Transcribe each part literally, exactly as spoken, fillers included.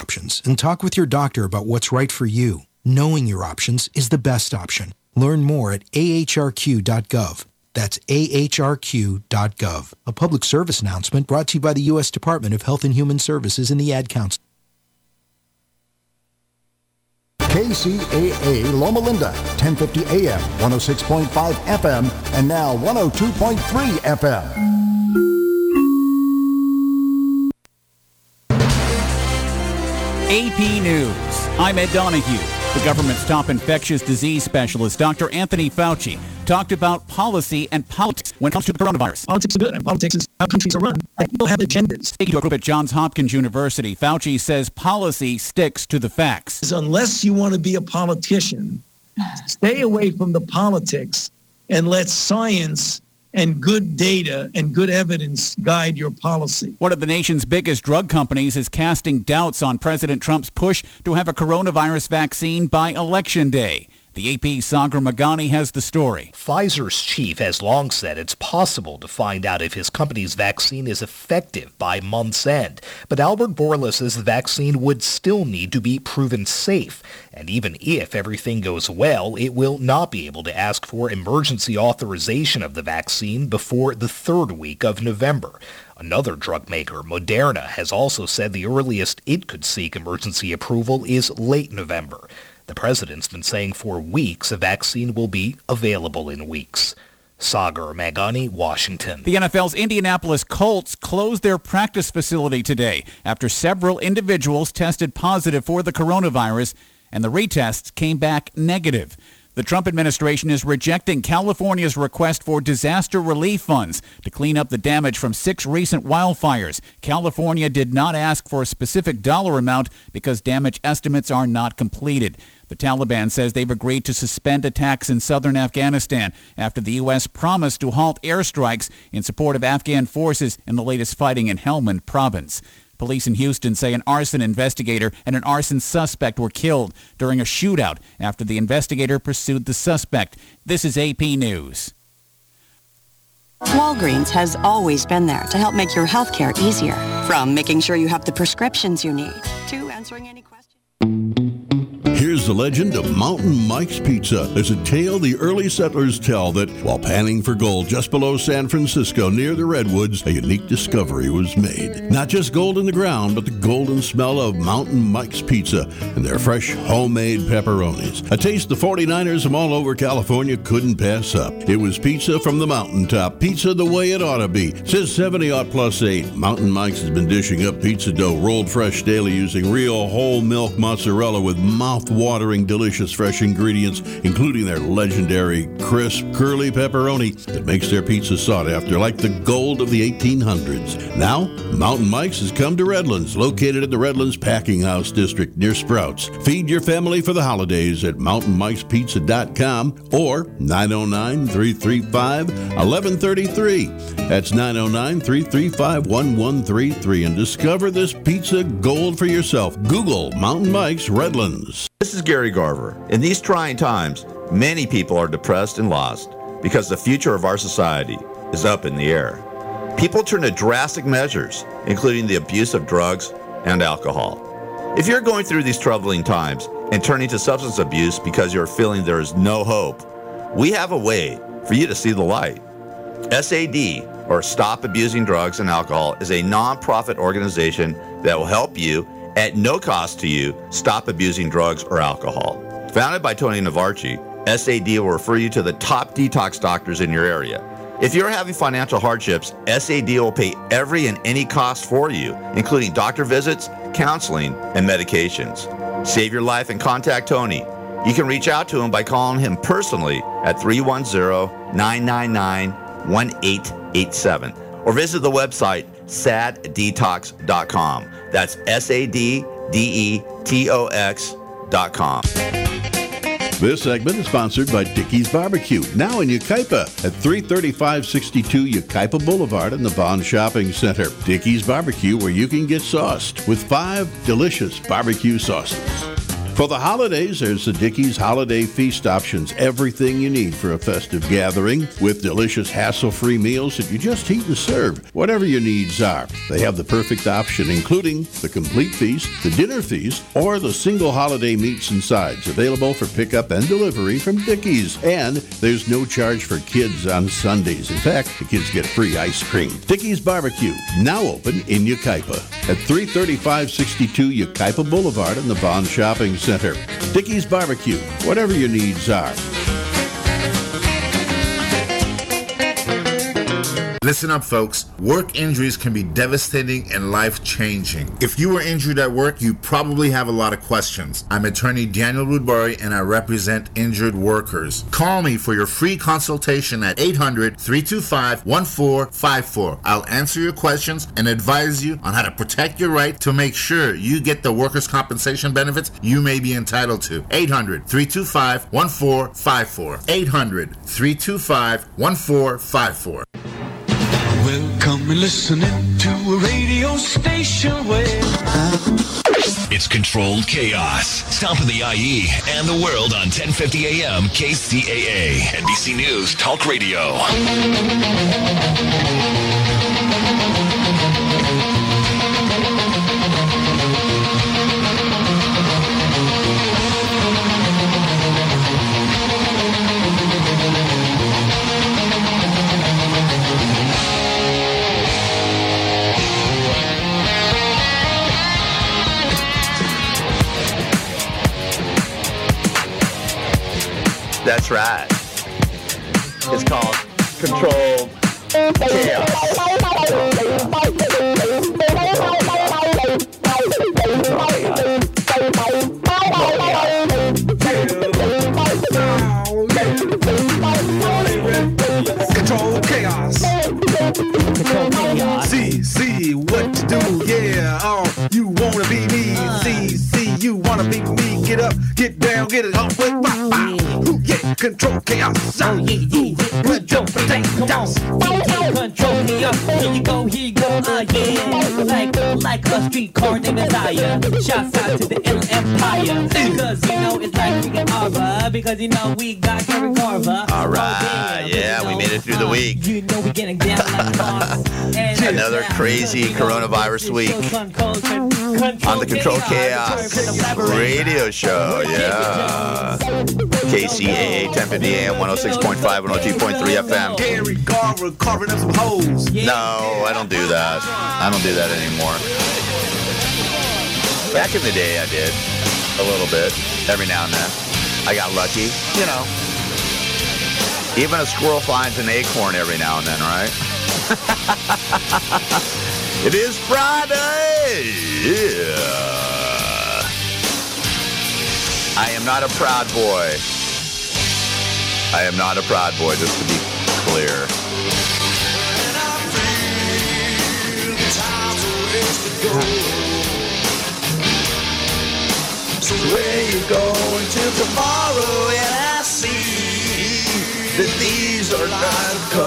Options and talk with your doctor about what's right for you. Knowing your options is the best option. Learn more at A H R Q dot gov. That's A H R Q dot gov. A public service announcement brought to you by the U S Department of Health and Human Services and the Ad Council. K C A A Loma Linda, ten fifty A M, one oh six point five F M, and now one oh two point three F M. A P News. I'm Ed Donahue. The government's top infectious disease specialist, Doctor Anthony Fauci, talked about policy and politics when it comes to the coronavirus. Politics are good, and politics is how countries are run. People have agendas. Speaking to a group at Johns Hopkins University, Fauci says policy sticks to the facts. Unless you want to be a politician, stay away from the politics and let science and good data and good evidence guide your policy. One of the nation's biggest drug companies is casting doubts on President Trump's push to have a coronavirus vaccine by Election Day. The A P's Sagar Magani has the story. Pfizer's chief has long said it's possible to find out if his company's vaccine is effective by month's end. But Albert Bourlas's vaccine would still need to be proven safe. And even if everything goes well, it will not be able to ask for emergency authorization of the vaccine before the third week of November. Another drug maker, Moderna, has also said the earliest it could seek emergency approval is late November. The president's been saying for weeks a vaccine will be available in weeks. Sagar Magani, Washington. The N F L's Indianapolis Colts closed their practice facility today after several individuals tested positive for the coronavirus and the retests came back negative. The Trump administration is rejecting California's request for disaster relief funds to clean up the damage from six recent wildfires. California did not ask for a specific dollar amount because damage estimates are not completed. The Taliban says they've agreed to suspend attacks in southern Afghanistan after the U S promised to halt airstrikes in support of Afghan forces in the latest fighting in Helmand province. Police in Houston say an arson investigator and an arson suspect were killed during a shootout after the investigator pursued the suspect. This is A P News. Walgreens has always been there to help make your health care easier, from making sure you have the prescriptions you need to answering any questions. Here's the legend of Mountain Mike's Pizza. There's a tale the early settlers tell that while panning for gold just below San Francisco near the Redwoods, a unique discovery was made. Not just gold in the ground, but the golden smell of Mountain Mike's Pizza and their fresh homemade pepperonis. A taste the forty-niners from all over California couldn't pass up. It was pizza from the mountaintop, pizza the way it ought to be. Since seventy aught plus eight, Mountain Mike's has been dishing up pizza dough rolled fresh daily using real whole milk mozzarella with mouth mouth-watering, delicious fresh ingredients, including their legendary crisp, curly pepperoni that makes their pizza sought after like the gold of the eighteen hundreds. Now, Mountain Mike's has come to Redlands, located at the Redlands Packing House District near Sprouts. Feed your family for the holidays at mountain mikes pizza dot com or nine oh nine, three three five, one one three three. That's nine oh nine, three three five, one one three three and discover this pizza gold for yourself. Google Mountain Mike's Redlands. This is Gary Garver. In these trying times, many people are depressed and lost because the future of our society is up in the air. People turn to drastic measures, including the abuse of drugs and alcohol. If you're going through these troubling times and turning to substance abuse because you're feeling there is no hope, we have a way for you to see the light. S A D, or Stop Abusing Drugs and Alcohol, is a nonprofit organization that will help you, at no cost to you, stop abusing drugs or alcohol. Founded by Tony Navarchi, S A D will refer you to the top detox doctors in your area. If you're having financial hardships, S A D will pay every and any cost for you, including doctor visits, counseling, and medications. Save your life and contact Tony. You can reach out to him by calling him personally at three one zero, nine nine nine, one eight eight seven or visit the website sad detox dot com. That's S A D D E T O X dot com. This segment is sponsored by Dickey's Barbecue, now in Yucaipa at three thirty-five sixty-two Yucaipa Boulevard in the Vaughn Shopping Center. Dickey's Barbecue, where you can get sauced with five delicious barbecue sauces. For the holidays, there's the Dickey's Holiday Feast options. Everything you need for a festive gathering with delicious hassle-free meals that you just heat and serve. Whatever your needs are, they have the perfect option, including the complete feast, the dinner feast, or the single holiday meats and sides available for pickup and delivery from Dickey's. And there's no charge for kids on Sundays. In fact, the kids get free ice cream. Dickey's Barbecue, now open in Yucaipa at three thirty-five sixty-two Yucaipa Boulevard in the Vaughn Shopping Center. Center. Dickey's Barbecue, whatever your needs are. Listen up, folks. Work injuries can be devastating and life-changing. If you were injured at work, you probably have a lot of questions. I'm attorney Daniel Rudbury, and I represent injured workers. Call me for your free consultation at eight hundred, three two five, one four five four. I'll answer your questions and advise you on how to protect your right to make sure you get the workers' compensation benefits you may be entitled to. eight hundred, three two five, one four five four. eight hundred, three two five, one four five four. Well, come and listen in to a radio station where it's controlled chaos. Stop in the I E and the world on ten fifty A M K C A A, N B C News Talk Radio. That's right. It's called Controlled Chaos. Controlled Chaos. Controlled Chaos. See, see what to do, yeah. Oh, you wanna be me? See, see, you wanna be me? Get up, get down, get it off with my body. Control chaos. Oh yeah, yeah, yeah. Control chaos. Control chaos. Here you go, here you go, uh, yeah. Like, like a streetcar named Isaiah. Shouts out to the ill empire. Because you know it's like we got Aura. Because you know we got Gary Garver. Alright, yeah, we made it through the week. You know we getting down like dogs. Another crazy coronavirus week on the Control Chaos radio show, yeah. K C A A. ten fifty A M, one oh six point five, one oh two point three F M. Gary Garver carving up some holes. No, I don't do that. I don't do that anymore. Back in the day, I did. A little bit. Every now and then. I got lucky. You know. Even a squirrel finds an acorn every now and then, right? It is Friday! Yeah. I am not a Proud Boy. I am not a Proud Boy, just to be clear. So where you going till tomorrow? And I see that these are not come.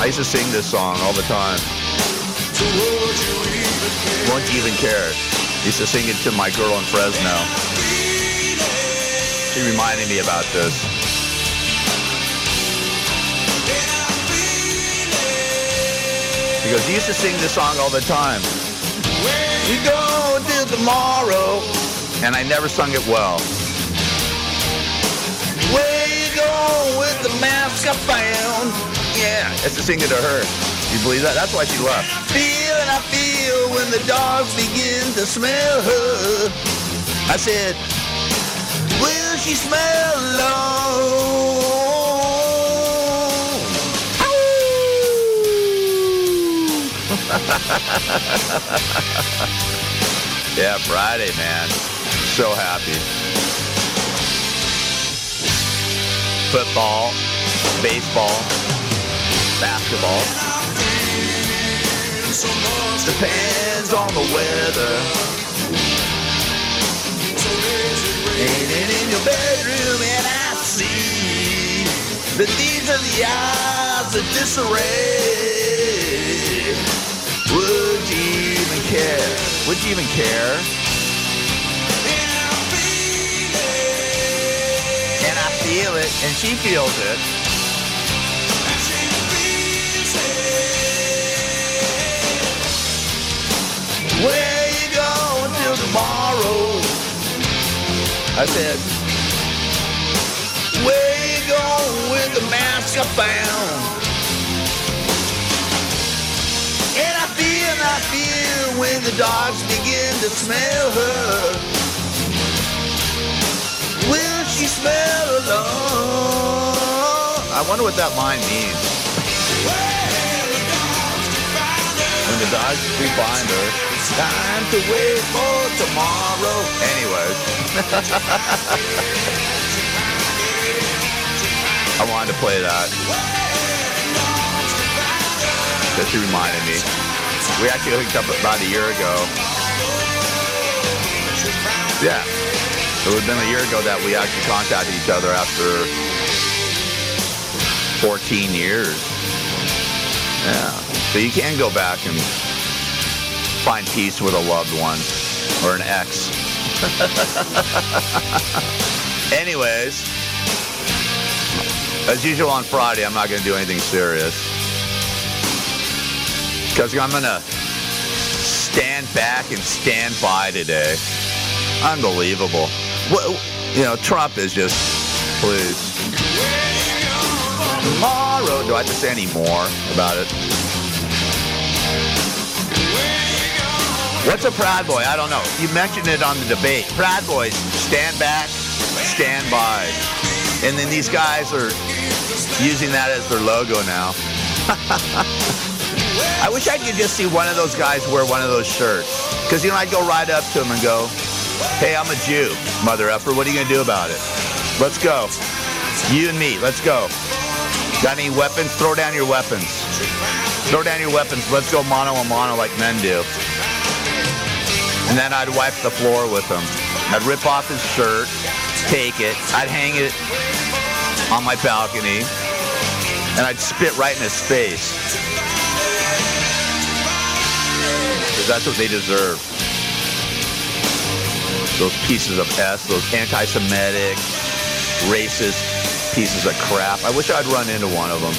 I used to sing this song all the time. So won't you even care? Won't you even care? I used to sing it to my girl in Fresno. She reminded me about this. She goes, you used to sing this song all the time. You go till tomorrow. And I never sung it well. Where you go with the mask I found? Yeah, I used to sing it to her. You believe that? That's why she left. I feel and I feel when the dogs begin to smell her. I said, will she smell alone? Yeah, Friday, man. So happy. Football, baseball, basketball. Depends on the weather. Ain't it in your bedroom, and I see that these are the eyes of disarray. Would you even care? Would you even care? And I feel it, and she feels it. Where you going till tomorrow? I said, where you going with the mask I found? And I feel, and I feel when the dogs begin to smell her. Will she smell alone? I wonder what that line means. When the dogs we find her. Time to wait for tomorrow. Anyways. I wanted to play that. That she reminded me. We actually hooked up about a year ago. Yeah. It would have been a year ago that we actually contacted each other after fourteen years. Yeah. So you can go back and find peace with a loved one or an ex. Anyways, as usual on Friday, I'm not going to do anything serious because I'm going to stand back and stand by today. Unbelievable. Well, you know, Trump is just, please. Tomorrow, do I have to say any more about it? What's a Proud Boy? I don't know. You mentioned it on the debate. Proud Boys, stand back, stand by. And then these guys are using that as their logo now. I wish I could just see one of those guys wear one of those shirts. Because, you know, I'd go right up to him and go, hey, I'm a Jew, mother effer. What are you going to do about it? Let's go. You and me, let's go. Got any weapons? Throw down your weapons. Throw down your weapons. Let's go mano a mano like men do. And then I'd wipe the floor with him. I'd rip off his shirt, take it, I'd hang it on my balcony, and I'd spit right in his face. Because that's what they deserve. Those pieces of S, those anti-Semitic, racist pieces of crap. I wish I'd run into one of them.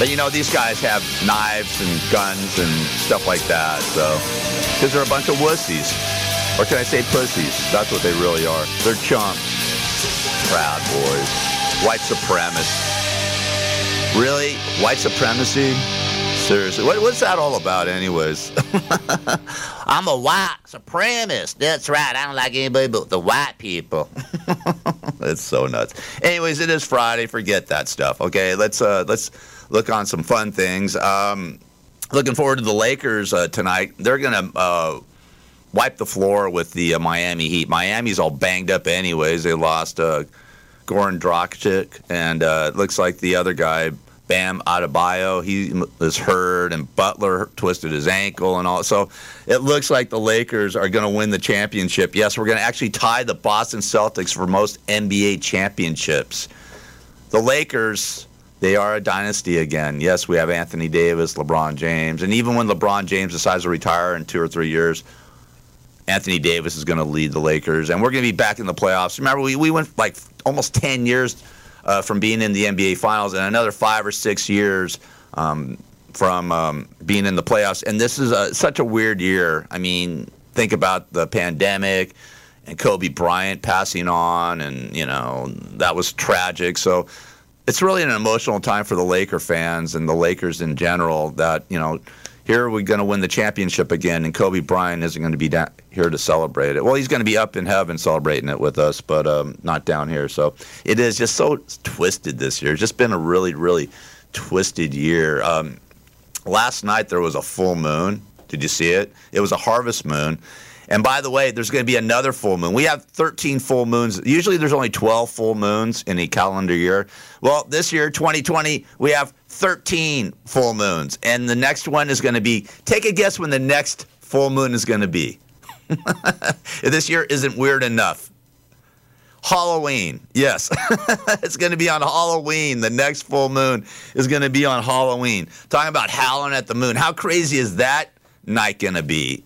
But you know, these guys have knives and guns and stuff like that, so... Because they're a bunch of wussies. Or can I say pussies? That's what they really are. They're chumps. Proud Boys. White supremacists. Really? White supremacy? Seriously. What, what's that all about anyways? I'm a white supremacist. That's right. I don't like anybody but the white people. That's so nuts. Anyways, it is Friday. Forget that stuff, okay? Let's, uh, let's... look on some fun things. Um, looking forward to the Lakers uh, tonight. They're going to uh, wiped the floor with the uh, Miami Heat. Miami's all banged up anyways. They lost uh, Goran Dragic, and it uh, looks like the other guy, Bam Adebayo, he was hurt, and Butler twisted his ankle and all. So it looks like the Lakers are going to win the championship. Yes, we're going to actually tie the Boston Celtics for most N B A championships. The Lakers, they are a dynasty again. Yes, we have Anthony Davis, LeBron James, and even when LeBron James decides to retire in two or three years, Anthony Davis is going to lead the Lakers, and we're going to be back in the playoffs. Remember, we, we went like almost ten years Uh, from being in the N B A Finals, and another five or six years um, from um, being in the playoffs. And this is a, such a weird year. I mean, think about the pandemic and Kobe Bryant passing on, and, you know, that was tragic. So it's really an emotional time for the Laker fans and the Lakers in general that, you know, here we're going to win the championship again, and Kobe Bryant isn't going to be down here to celebrate it. Well, he's going to be up in heaven celebrating it with us, but um, not down here. So it is just so twisted this year. It's just been a really, really twisted year. Um, last night there was a full moon. Did you see it? It was a harvest moon. And by the way, there's going to be another full moon. We have thirteen full moons. Usually there's only twelve full moons in a calendar year. Well, this year, twenty twenty, we have thirteen full moons. And the next one is going to be, take a guess when the next full moon is going to be. This year isn't weird enough. Halloween. Yes. It's going to be on Halloween. The next full moon is going to be on Halloween. Talking about howling at the moon. How crazy is that night going to be?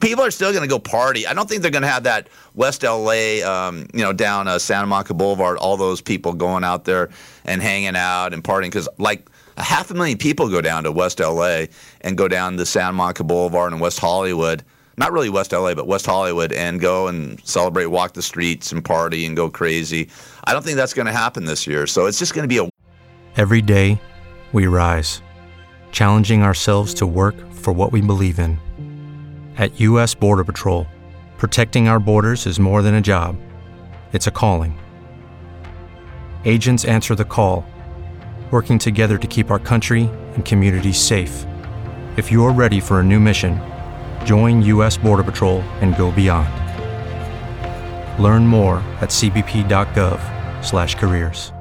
People are still going to go party. I don't think they're going to have that West L A, um, you know, down uh, Santa Monica Boulevard, all those people going out there and hanging out and partying. Because like a half a million people go down to West L A and go down to Santa Monica Boulevard and West Hollywood. Not really West L A, but West Hollywood, and go and celebrate, walk the streets and party and go crazy. I don't think that's going to happen this year. So it's just going to be a... Every day we rise, challenging ourselves to work for what we believe in. At U S. Border Patrol, protecting our borders is more than a job. It's a calling. Agents answer the call, working together to keep our country and communities safe. If you're ready for a new mission, join U S. Border Patrol and go beyond. Learn more at cbp.gov slash careers.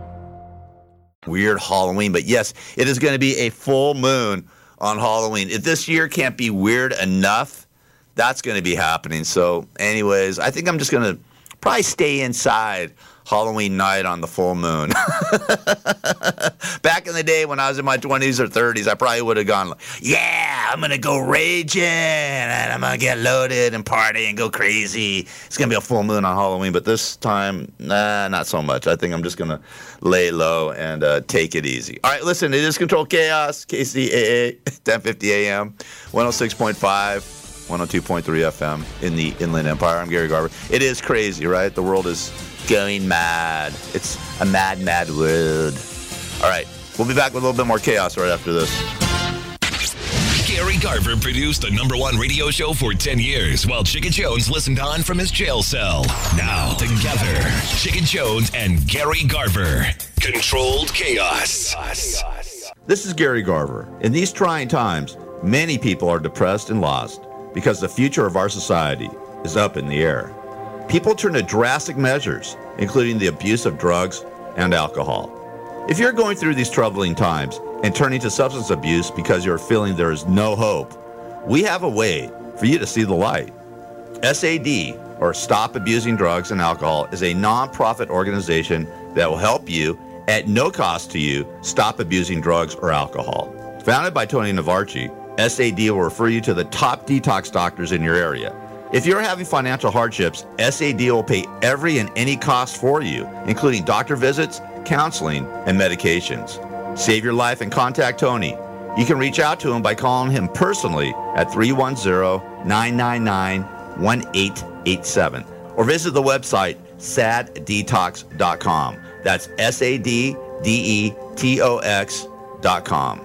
Weird Halloween, but yes, it is going to be a full moon on Halloween. If this year can't be weird enough, that's going to be happening. So anyways, I think I'm just going to probably stay inside Halloween night on the full moon. Back in the day when I was in my twenties or thirties, I probably would have gone, like, yeah, I'm going to go raging and I'm going to get loaded and party and go crazy. It's going to be a full moon on Halloween. But this time, nah, not so much. I think I'm just going to lay low and uh, take it easy. All right, listen, it is Control Chaos, K C A A, ten fifty A M, one oh six point five. one oh two point three F M in the Inland Empire. I'm Gary Garber. It is crazy, right? The world is going mad. It's a mad, mad world. All right. We'll be back with a little bit more chaos right after this. Gary Garver produced the number one radio show for ten years while Chicken Jones listened on from his jail cell. Now, together, Chicken Jones and Gary Garver. Controlled chaos. This is Gary Garver. In these trying times, many people are depressed and lost, because the future of our society is up in the air. People turn to drastic measures, including the abuse of drugs and alcohol. If you're going through these troubling times and turning to substance abuse because you're feeling there is no hope, we have a way for you to see the light. S A D, or Stop Abusing Drugs and Alcohol, is a nonprofit organization that will help you, at no cost to you, stop abusing drugs or alcohol. Founded by Tony Navarchi, S A D will refer you to the top detox doctors in your area. If you're having financial hardships, S A D will pay every and any cost for you, including doctor visits, counseling, and medications. Save your life and contact Tony. You can reach out to him by calling him personally at three one zero, nine nine nine, one eight eight seven or visit the website sad detox dot com. That's S A D D E T O X dot com.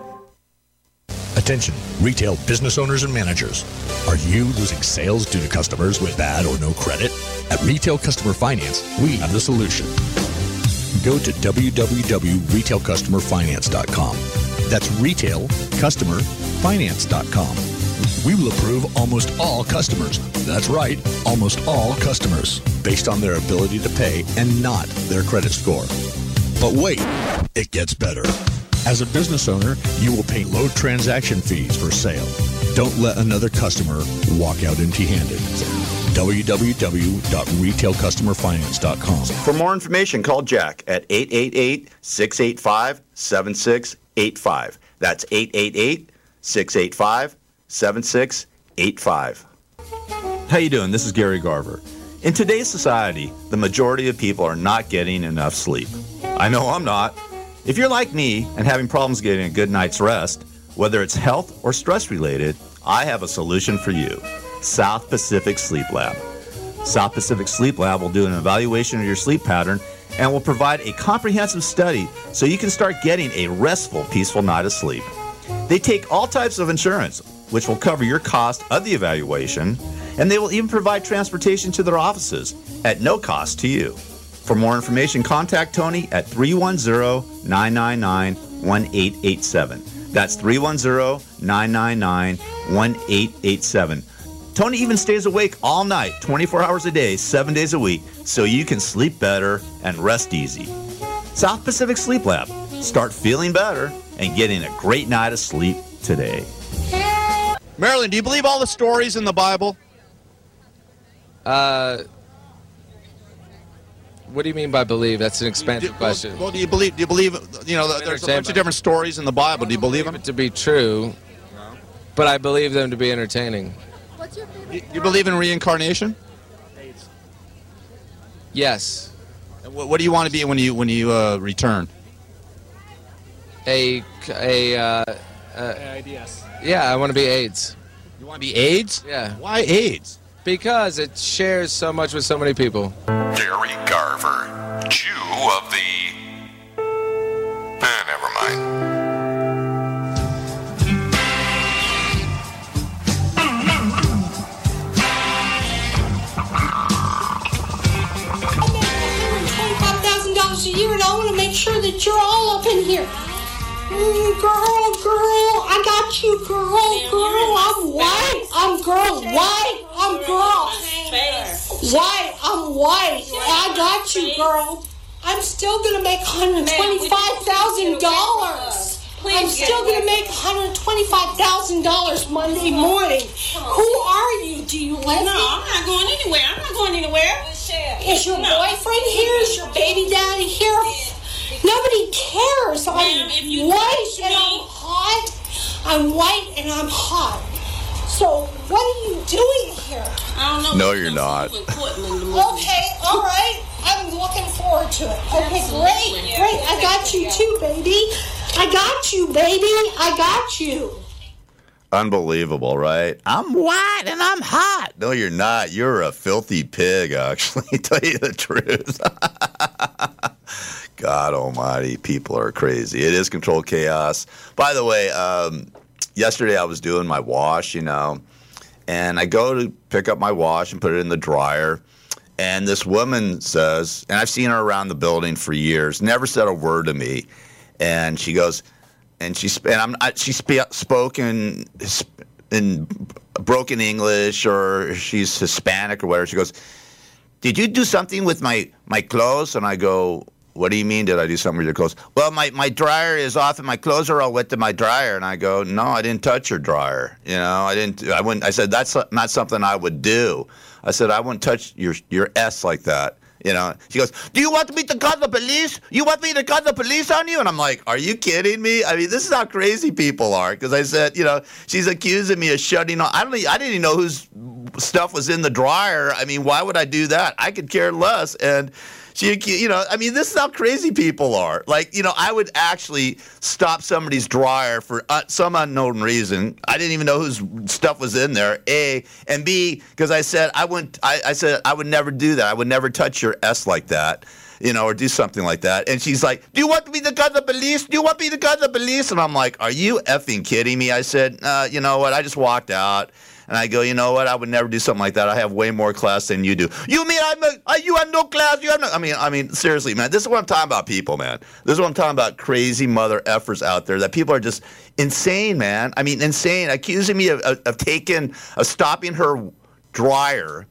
Attention, retail business owners and managers. Are you losing sales due to customers with bad or no credit? At Retail Customer Finance, we have the solution. Go to w w w dot retail customer finance dot com. That's retail customer finance dot com. we will approve almost all customers. That's right, almost all customers, based on their ability to pay and not their credit score. But wait, it gets better. As a business owner, you will pay low transaction fees for sale. Don't let another customer walk out empty-handed. w w w dot retail customer finance dot com. For more information, call Jack at eight eight eight, six eight five, seven six eight five. That's eight eight eight, six eight five, seven six eight five. How you doing? This is Gary Garver. In today's society, the majority of people are not getting enough sleep. I know I'm not. If you're like me and having problems getting a good night's rest, whether it's health or stress-related, I have a solution for you. South Pacific Sleep Lab. South Pacific Sleep Lab will do an evaluation of your sleep pattern and will provide a comprehensive study so you can start getting a restful, peaceful night of sleep. They take all types of insurance, which will cover your cost of the evaluation, and they will even provide transportation to their offices at no cost to you. For more information, contact Tony at three one zero, nine nine nine, one eight eight seven. That's three one zero, nine nine nine, one eight eight seven. Tony even stays awake all night, twenty-four hours a day, seven days a week, so you can sleep better and rest easy. South Pacific Sleep Lab. Start feeling better and getting a great night of sleep today. Marilyn, do you believe all the stories in the Bible? Uh, what do you mean by believe? That's an expansive do, question. Well, do you believe? Do you believe? You know, there's a bunch of different stories in the Bible. Do you believe them? It to be true, no. But I believe them to be entertaining. You, you believe in reincarnation? Yes. What, what do you want to be when you when you uh, return? A a. Uh, uh, yeah, I want to be AIDS. You want to be AIDS? Yeah. Why AIDS? Because it shares so much with so many people. Gary Garver, Jew of the. Eh, never mind. You and I want to make sure that you're all up in here. Girl, girl, I got you, girl, girl. I'm white, I'm girl, white, I'm girl, white, I'm white. I got you, girl. I'm still gonna make one hundred twenty-five thousand dollars. I'm still gonna make one hundred twenty-five thousand dollars Monday morning. Who are you? Do you like me? No, I'm not going anywhere. I'm not going anywhere. Is your boyfriend here? Is your baby daddy here? Nobody cares. I'm white and I'm hot. I'm white and I'm hot. So what are you doing here? I don't know. No, you're not. Okay, all right. I'm looking forward to it. Okay, great, great. I got you too, baby. I got you, baby. I got you. Unbelievable, right? I'm white and I'm hot. No, you're not. You're a filthy pig, actually, tell you the truth. God almighty, people are crazy. It is controlled chaos. By the way, um, yesterday I was doing my wash, you know, and I go to pick up my wash and put it in the dryer, and this woman says, and I've seen her around the building for years, never said a word to me, and she goes, And she and I'm, I, she sp- spoke in, in broken English, or she's Hispanic or whatever. She goes, did you do something with my, my clothes? And I go, what do you mean did I do something with your clothes? Well, my, my dryer is off and my clothes are all wet to my dryer. And I go, no, I didn't touch your dryer. You know, I didn't. I wouldn't. I said, that's not something I would do. I said, I wouldn't touch your your S like that. You know, she goes, do you want me to call the police? You want me to call the police on you? And I'm like, are you kidding me? I mean, this is how crazy people are. Because I said, you know, she's accusing me of shutting off. I don't, I didn't even know whose stuff was in the dryer. I mean, why would I do that? I could care less. And she, you know, I mean, this is how crazy people are. Like, you know, I would actually stop somebody's dryer for uh, some unknown reason. I didn't even know whose stuff was in there. A and B, because I said I wouldn't. I, I said I would never do that. I would never touch your S like that, you know, or do something like that. And she's like, do you want me to call the police? Do you want me to call the police? And I'm like, are you effing kidding me? I said, uh, you know what? I just walked out. And I go, you know what? I would never do something like that. I have way more class than you do. You mean I'm a, I, you have no class? You have no. I mean, I mean, seriously, man. This is what I'm talking about, people, man. This is what I'm talking about. Crazy mother effers out there that people are just insane, man. I mean, insane. Accusing me of, of, of taking, of stopping her dryer.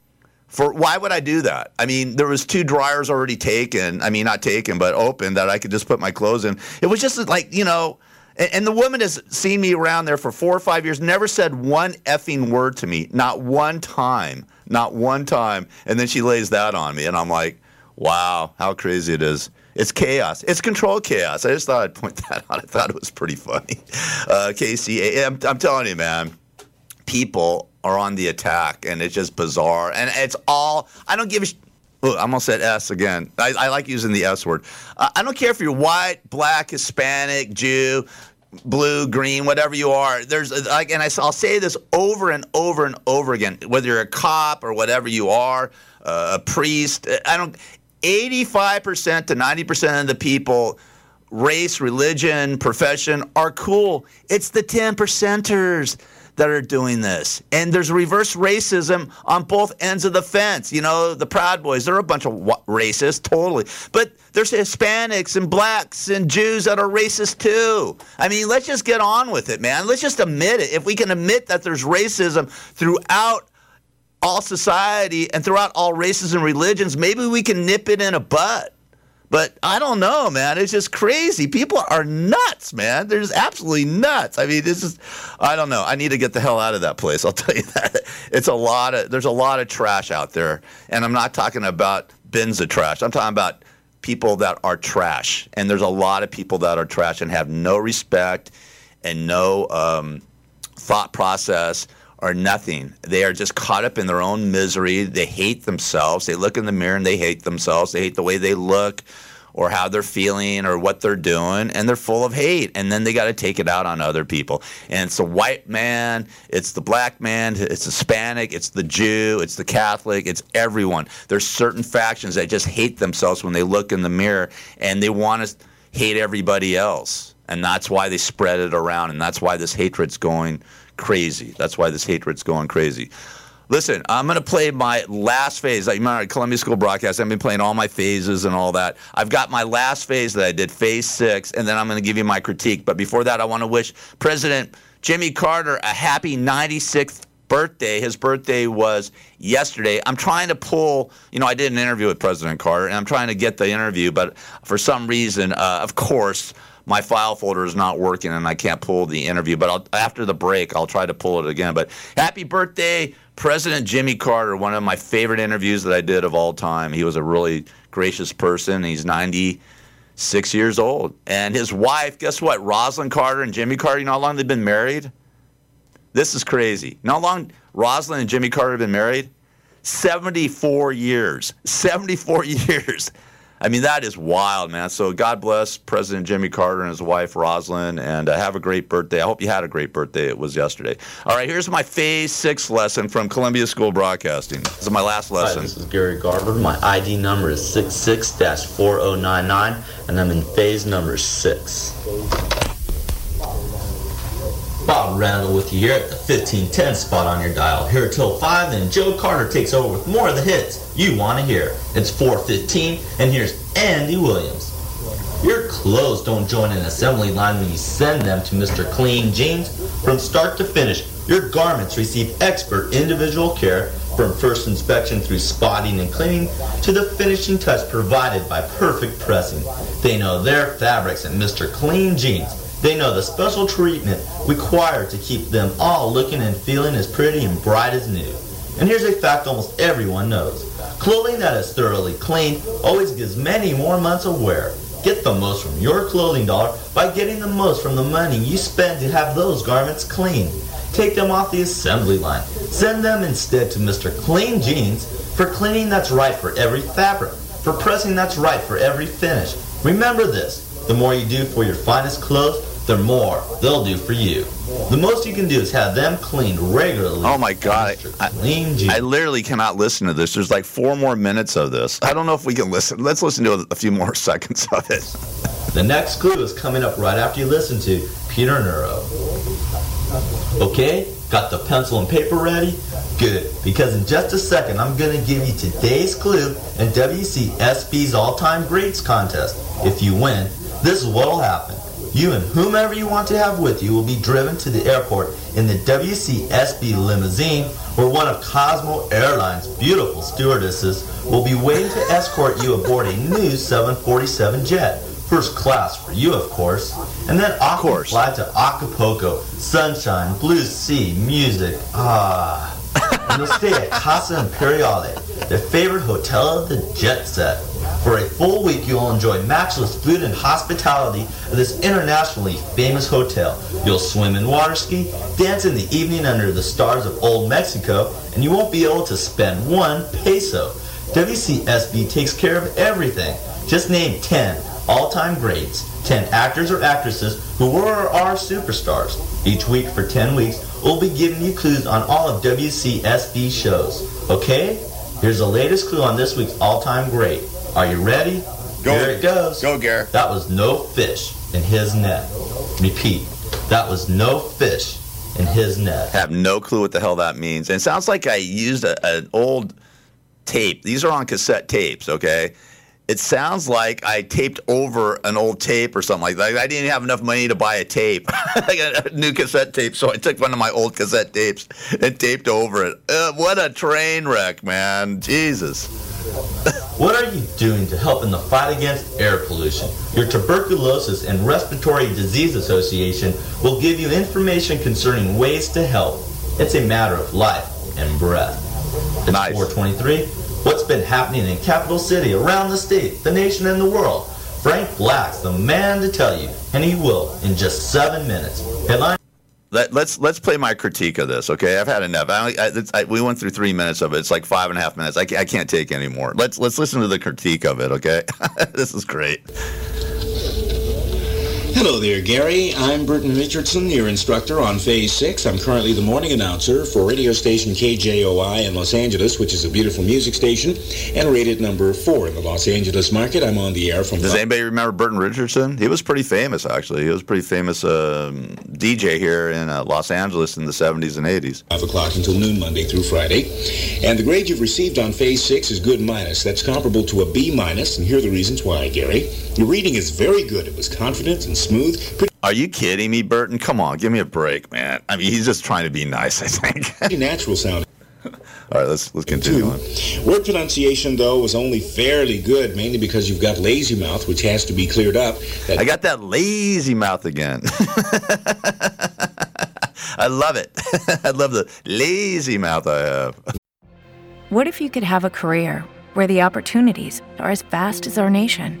For why would I do that? I mean, there was two dryers already taken. I mean, not taken, but open, that I could just put my clothes in. It was just like, you know. And the woman has seen me around there for four or five years, never said one effing word to me, not one time, not one time. And then she lays that on me, and I'm like, wow, how crazy it is. It's chaos. It's controlled chaos. I just thought I'd point that out. I thought it was pretty funny. Uh, K C A, I'm, I'm telling you, man, people are on the attack, and it's just bizarre. And it's all, I don't give a sh- Look, I'm going to say S again. I, I like using the S word. Uh, I don't care if you're white, black, Hispanic, Jew, blue, green, whatever you are. There's like, and I, I'll say this over and over and over again. Whether you're a cop or whatever you are, uh, a priest, I don't. eighty-five percent to ninety percent of the people, race, religion, profession, are cool. It's the ten percenters that are doing this. And there's reverse racism on both ends of the fence. You know, the Proud Boys, they're a bunch of wh- racists, totally. But there's Hispanics and blacks and Jews that are racist too. I mean, let's just get on with it, man. Let's just admit it. If we can admit that there's racism throughout all society and throughout all races and religions, maybe we can nip it in a bud. But I don't know, man. It's just crazy. People are nuts, man. They're just absolutely nuts. I mean, this is, I don't know. I need to get the hell out of that place. I'll tell you that. It's a lot of, there's a lot of trash out there. And I'm not talking about bins of trash. I'm talking about people that are trash. And there's a lot of people that are trash and have no respect and no um, thought process or nothing. They are just caught up in their own misery. They hate themselves. They look in the mirror and they hate themselves. They hate the way they look or how they're feeling or what they're doing, and they're full of hate. And then they got to take it out on other people. And it's the white man, it's the black man, it's Hispanic, it's the Jew, it's the Catholic, it's everyone. There's certain factions that just hate themselves when they look in the mirror, and they want to hate everybody else. And that's why they spread it around, and that's why this hatred's going crazy. That's why this hatred's going crazy. Listen, I'm going to play my last phase. Like, remember, Columbia School Broadcast, I've been playing all my phases and all that. I've got my last phase that I did, phase six, and then I'm going to give you my critique. But before that, I want to wish President Jimmy Carter a happy ninety-sixth birthday. His birthday was yesterday. I'm trying to pull, you know, I did an interview with President Carter, and I'm trying to get the interview, but for some reason, uh, of course, my file folder is not working, and I can't pull the interview. But I'll, after the break, I'll try to pull it again. But happy birthday, President Jimmy Carter, one of my favorite interviews that I did of all time. He was a really gracious person. He's ninety-six years old. And his wife, guess what, Rosalind Carter and Jimmy Carter, you know how long they've been married? This is crazy. You know how long Rosalind and Jimmy Carter have been married? seventy-four years. seventy-four years. I mean, that is wild, man. So God bless President Jimmy Carter and his wife, Rosalind, and uh, have a great birthday. I hope you had a great birthday. It was yesterday. All right, here's my Phase six lesson from Columbia School Broadcasting. This is my last lesson. Hi, this is Gary Garver. My I D number is six six dash four oh nine nine, and I'm in phase number six. Bob Randall with you here at the fifteen ten spot on your dial. Here till five, and Joe Carter takes over with more of the hits you want to hear. It's four fifteen, and here's Andy Williams. Your clothes don't join an assembly line when you send them to Mister Clean Jeans. From start to finish, your garments receive expert individual care, from first inspection through spotting and cleaning to the finishing touch provided by perfect pressing. They know their fabrics at Mister Clean Jeans. They know the special treatment required to keep them all looking and feeling as pretty and bright as new. And here's a fact almost everyone knows. Clothing that is thoroughly cleaned always gives many more months of wear. Get the most from your clothing dollar by getting the most from the money you spend to have those garments cleaned. Take them off the assembly line. Send them instead to Mister Clean Jeans for cleaning that's right for every fabric, for pressing that's right for every finish. Remember this, the more you do for your finest clothes, the more they'll do for you. The most you can do is have them cleaned regularly. Oh, my God. I, I literally cannot listen to this. There's like four more minutes of this. I don't know if we can listen. Let's listen to a few more seconds of it. The next clue is coming up right after you listen to Peter Neuro. Okay? Got the pencil and paper ready? Good, because in just a second I'm going to give you today's clue in W C S B's all-time grades contest. If you win, this is what will happen. You and whomever you want to have with you will be driven to the airport in the W C S B limousine, where one of Cosmo Airlines' beautiful stewardesses will be waiting to escort you aboard a new seven forty-seven jet. First class for you, of course. And then off course. Fly to Acapulco. Sunshine, blue sea, music. Ah. And you'll stay at Casa Imperiale, the favorite hotel of the jet set. For a full week, you'll enjoy matchless food and hospitality at this internationally famous hotel. You'll swim and water ski, dance in the evening under the stars of Old Mexico, and you won't be able to spend one peso. W C S B takes care of everything. Just name ten all-time greats, ten actors or actresses who were or are superstars. Each week for ten weeks, we'll be giving you clues on all of W C S B's shows. Okay? Here's the latest clue on this week's all-time great. Are you ready? Go. Here it goes. Go, Garrett. That was no fish in his net. Repeat. That was no fish in his net. Have no clue what the hell that means. And it sounds like I used a, an old tape. These are on cassette tapes, okay? It sounds like I taped over an old tape or something like that. I didn't have enough money to buy a tape. I got a new cassette tape, so I took one of my old cassette tapes and taped over it. Uh, what a train wreck, man. Jesus. What are you doing to help in the fight against air pollution? Your Tuberculosis and Respiratory Disease Association will give you information concerning ways to help. It's a matter of life and breath. It's nice. four twenty-three. What's been happening in Capital City, around the state, the nation, and the world? Frank Black's the man to tell you, and he will in just seven minutes. Headline. Let, let's let's play my critique of this, okay? I've had enough. I, I, I, we went through three minutes of it. It's like five and a half minutes. I, I can't take any more. Let's let's listen to the critique of it, okay? This is great. Hello there, Gary. I'm Burton Richardson, your instructor on Phase six. I'm currently the morning announcer for radio station K J O I in Los Angeles, which is a beautiful music station, and rated number four in the Los Angeles market. I'm on the air from... Does anybody remember Burton Richardson? He was pretty famous, actually. He was a pretty famous um, D J here in uh, Los Angeles in the seventies and eighties. five o'clock until noon, Monday through Friday. And the grade you've received on Phase six is good minus. That's comparable to a B minus, and here are the reasons why, Gary. Your reading is very good. It was confident and smooth. Are you kidding me, Burton? Come on, give me a break, man. I mean, he's just trying to be nice, I think. Pretty natural sound. All right, let's let's continue Two. on. Word pronunciation, though, was only fairly good, mainly because you've got lazy mouth, which has to be cleared up. That- I got that lazy mouth again. I love it. I love the lazy mouth I have. What if you could have a career where the opportunities are as vast as our nation?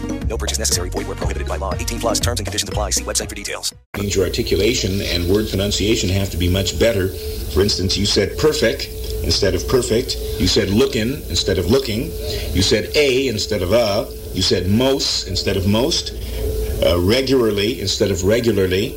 No purchase necessary. Void where prohibited by law. eighteen plus terms and conditions apply. See website for details. Your articulation and word pronunciation have to be much better. For instance, you said perfect instead of perfect. You said looking instead of looking. You said a instead of a. You said most instead of most. Uh, regularly instead of regularly.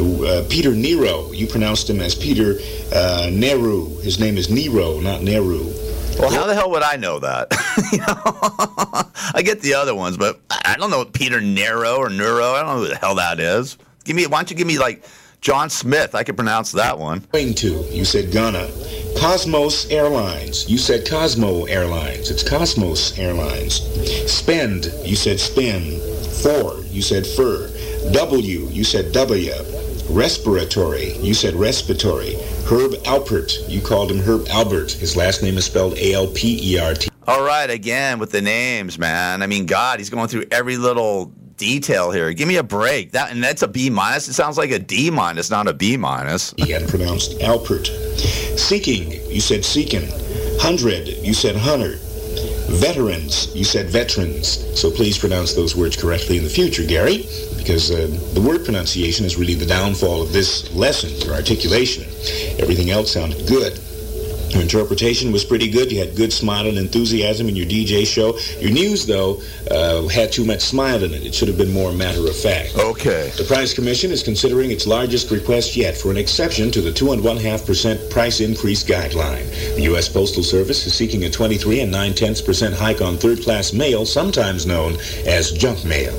Uh, Peter Nero, you pronounced him as Peter uh, Nehru. His name is Nero, not Nehru. Well, how the hell would I know that? You know? I get the other ones, but I don't know Peter Nero or Neuro. I don't know who the hell that is. Give me, why don't you give me, like, John Smith? I could pronounce that one. Going to, you said Ghana. Cosmos Airlines, you said Cosmo Airlines. It's Cosmos Airlines. Spend, you said spin. For, you said fur. W, you said W. Respiratory, you said respiratory. Herb Alpert, you called him Herb Albert. His last name is spelled A L P E R T. All right, again, with the names, man. I mean, God, he's going through every little detail here. Give me a break. That and that's a B minus. It sounds like a D minus, not a B minus. You had pronounced Alpert. Seeking, you said seeking. Hundred, you said hunter. Veterans, you said veterans. So please pronounce those words correctly in the future, Gary, because uh, the word pronunciation is really the downfall of this lesson, your articulation. Everything else sounded good. Your interpretation was pretty good. You had good smile and enthusiasm in your D J show. Your news, though, uh, had too much smile in it. It should have been more matter of fact. Okay. The Price Commission is considering its largest request yet for an exception to the two and one half percent price increase guideline. The U S Postal Service is seeking a twenty-three and nine-tenths percent hike on third-class mail, sometimes known as junk mail.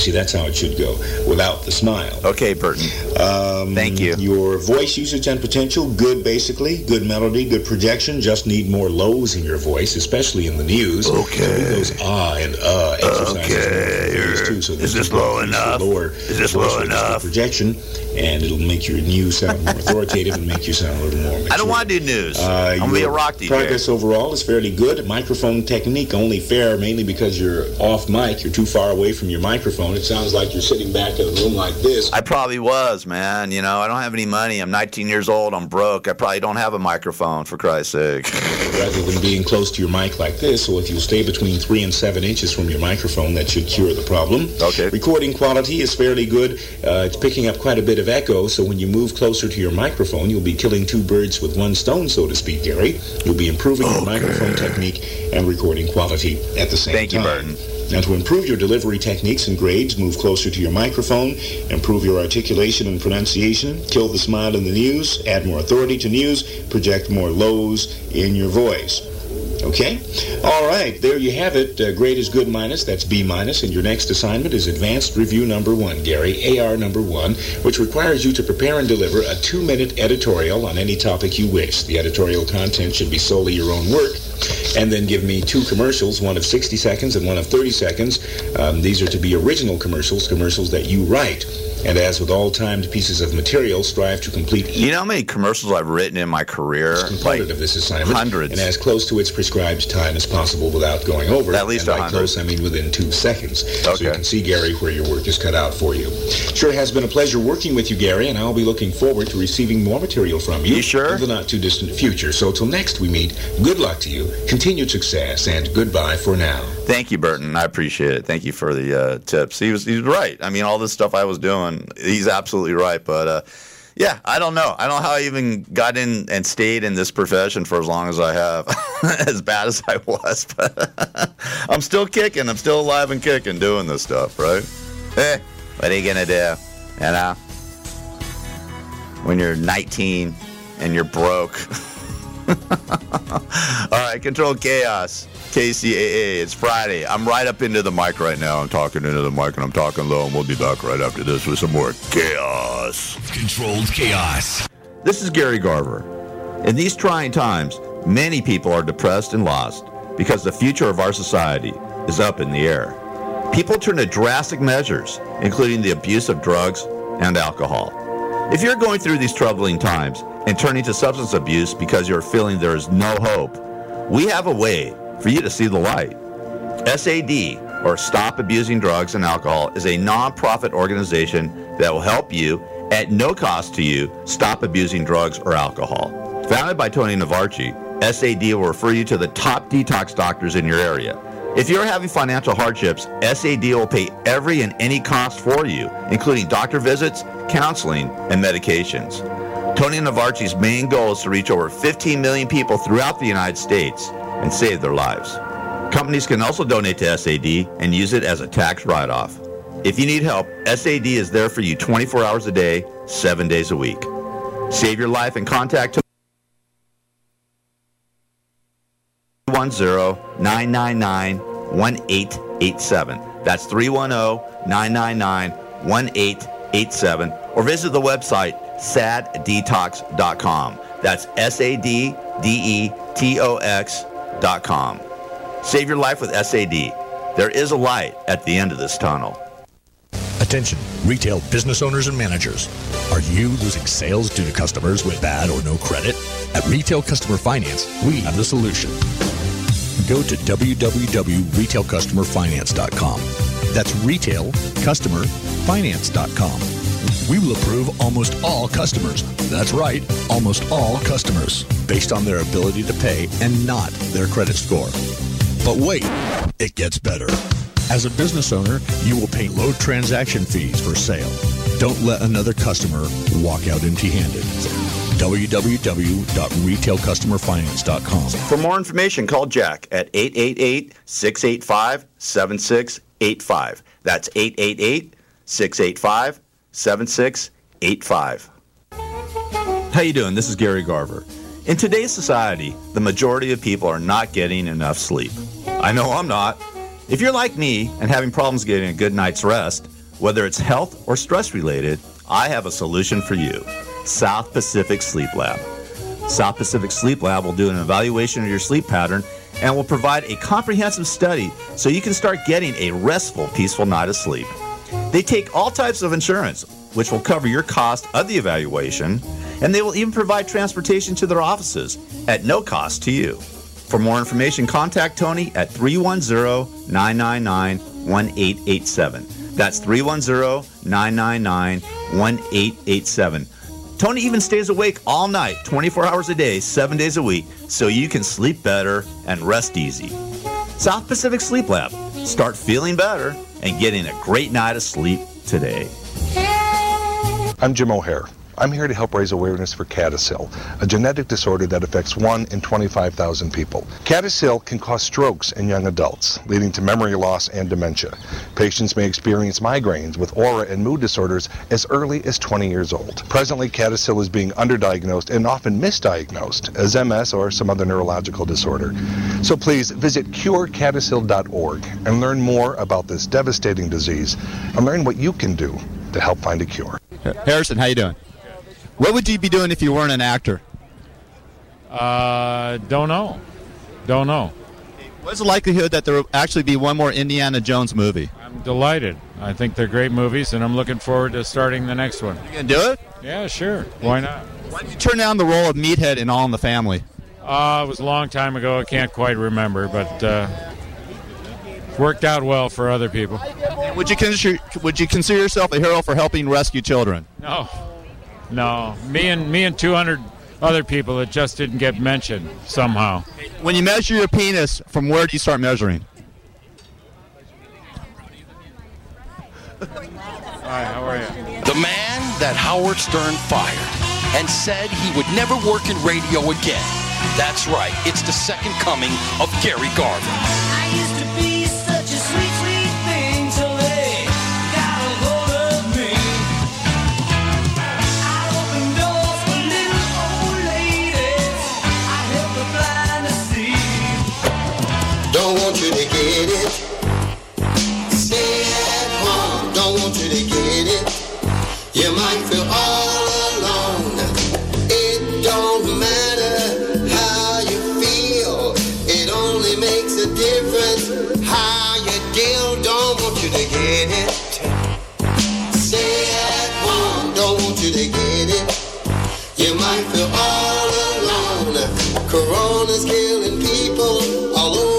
See, that's how it should go, without the smile. Okay, Burton. Um, Thank you. Your voice usage and potential, good basically, good melody, good projection. Just need more lows in your voice, especially in the news. Okay. So those ah and uh exercises. Okay. Too, so is this low enough? Is this low enough? Projection, and it'll make your news sound more authoritative and make you sound a little more mature. I don't want to do news. Uh, I'm going to be a rock D J. Progress overall is fairly good. Microphone technique only fair, mainly because you're off mic. You're too far away from your microphone. It sounds like you're sitting back in a room like this. I probably was, man. You know, I don't have any money. I'm nineteen years old. I'm broke. I probably don't have a microphone, for Christ's sake. Rather than being close to your mic like this, so if you'll stay between three and seven inches from your microphone, that should cure the problem. Okay. Recording quality is fairly good. Uh, it's picking up quite a bit of echo, so when you move closer to your microphone, you'll be killing two birds with one stone, so to speak, Gary. You'll be improving okay. your microphone technique and recording quality at the same Thank time. Thank you, Burton. Now, to improve your delivery techniques and grades, move closer to your microphone, improve your articulation and pronunciation, kill the smile in the news, add more authority to news, project more lows in your voice. Okay? All right, there you have it. Uh, grade is good minus, that's B minus, and your next assignment is advanced review number one, Gary, A R number one, which requires you to prepare and deliver a two-minute editorial on any topic you wish. The editorial content should be solely your own work, and then give me two commercials, one of sixty seconds and one of thirty seconds. Um, these are to be original commercials, commercials that you write. And as with all timed pieces of material, strive to complete... You know how many commercials I've written in my career? It's completed like of this assignment. Hundreds. And as close to its prescribed time as possible without going over it. At least and by one hundred. Close, I mean within two seconds. Okay. So you can see, Gary, where your work is cut out for you. Sure has been a pleasure working with you, Gary, and I'll be looking forward to receiving more material from you. You sure? In the not-too-distant future. So till next we meet, good luck to you, continued success, and goodbye for now. Thank you, Burton. I appreciate it. Thank you for the uh, tips. He was, he was right. I mean, all this stuff I was doing, he's absolutely right. But uh, yeah, I don't know. I don't know how I even got in and stayed in this profession for as long as I have, as bad as I was. But I'm still kicking. I'm still alive and kicking doing this stuff, right? Eh, what are you going to do? You know? When you're nineteen and you're broke. All right, Control Chaos, K C A A, it's Friday. I'm right up into the mic right now. I'm talking into the mic and I'm talking low, and we'll be back right after this with some more chaos. Controlled chaos. This is Gary Garver. In these trying times, many people are depressed and lost because the future of our society is up in the air. People turn to drastic measures, including the abuse of drugs and alcohol. If you're going through these troubling times and turning to substance abuse because you're feeling there is no hope, we have a way for you to see the light. S A D, or Stop Abusing Drugs and Alcohol, is a nonprofit organization that will help you, at no cost to you, stop abusing drugs or alcohol. Founded by Tony Navarchi, S A D will refer you to the top detox doctors in your area. If you're having financial hardships, S A D will pay every and any cost for you, including doctor visits, counseling, and medications. Tony Navarchi's main goal is to reach over fifteen million people throughout the United States and save their lives. Companies can also donate to S A D and use it as a tax write-off. If you need help, S A D is there for you twenty-four hours a day, seven days a week. Save your life and contact three one zero, nine nine nine, one eight eight seven. That's three one zero, nine nine nine, one eight eight seven. Or visit the website sad detox dot com. That's S A D D E T O X dot com. Save your life with S A D. There is a light at the end of this tunnel. Attention, retail business owners and managers. Are you losing sales due to customers with bad or no credit? At Retail Customer Finance, we have the solution. Go to w w w dot retail customer finance dot com. That's retail customer finance dot com. We will approve almost all customers. That's right, almost all customers, based on their ability to pay and not their credit score. But wait, it gets better. As a business owner, you will pay low transaction fees for sale. Don't let another customer walk out empty-handed. w w w dot retail customer finance dot com. For more information, call Jack at eight eight eight, six eight five, seven six eight five. That's eight eight eight, six eight five, seven six eight five. How you doing? This is Gary Garver. In today's society, the majority of people are not getting enough sleep. I know I'm not. If you're like me and having problems getting a good night's rest, whether it's health or stress-related, I have a solution for you. South Pacific Sleep Lab. South Pacific Sleep Lab will do an evaluation of your sleep pattern and will provide a comprehensive study so you can start getting a restful, peaceful night of sleep. They take all types of insurance, which will cover your cost of the evaluation, and they will even provide transportation to their offices at no cost to you. For more information, contact Tony at three one zero, nine nine nine, one eight eight seven. That's three one zero, nine nine nine, one eight eight seven. Tony even stays awake all night, twenty-four hours a day, seven days a week, so you can sleep better and rest easy. South Pacific Sleep Lab. Start feeling better and getting a great night of sleep today. I'm Jim O'Hare. I'm here to help raise awareness for CADASIL, a genetic disorder that affects one in twenty-five thousand people. CADASIL can cause strokes in young adults, leading to memory loss and dementia. Patients may experience migraines with aura and mood disorders as early as twenty years old. Presently, CADASIL is being underdiagnosed and often misdiagnosed as M S or some other neurological disorder. So please visit cure cadasil dot org and learn more about this devastating disease and learn what you can do to help find a cure. Harrison, how you doing? What would you be doing if you weren't an actor? Uh, don't know. Don't know. What's the likelihood that there will actually be one more Indiana Jones movie? I'm delighted. I think they're great movies, and I'm looking forward to starting the next one. You going to do it? Yeah, sure. Why not? Why did you turn down the role of Meathead in All in the Family? Uh, it was a long time ago. I can't quite remember, but uh, it worked out well for other people. And would you consider, would you consider yourself a hero for helping rescue children? No. No, me and me and two hundred other people that just didn't get mentioned somehow. When you measure your penis, from where do you start measuring? Hi, how are you? The man that Howard Stern fired and said he would never work in radio again. That's right, it's the second coming of Gary Garver. I used to be such a sweet Don't want you to get it. Stay at home. Don't want you to get it. You might feel all alone. It don't matter how you feel. It only makes a difference how you deal. Don't want you to get it. Stay at home. Don't want you to get it. You might feel all alone. Corona's killing people all over.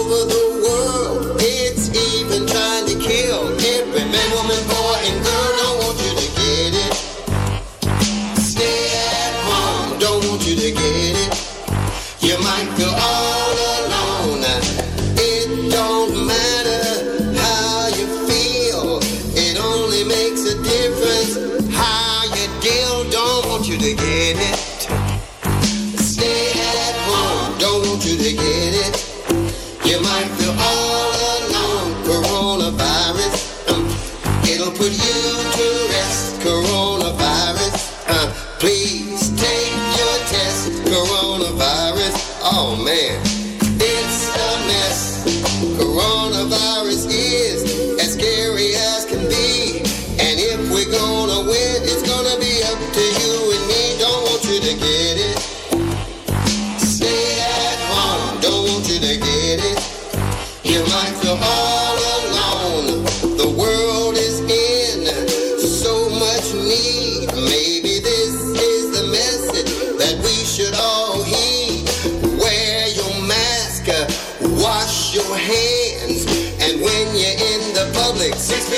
Six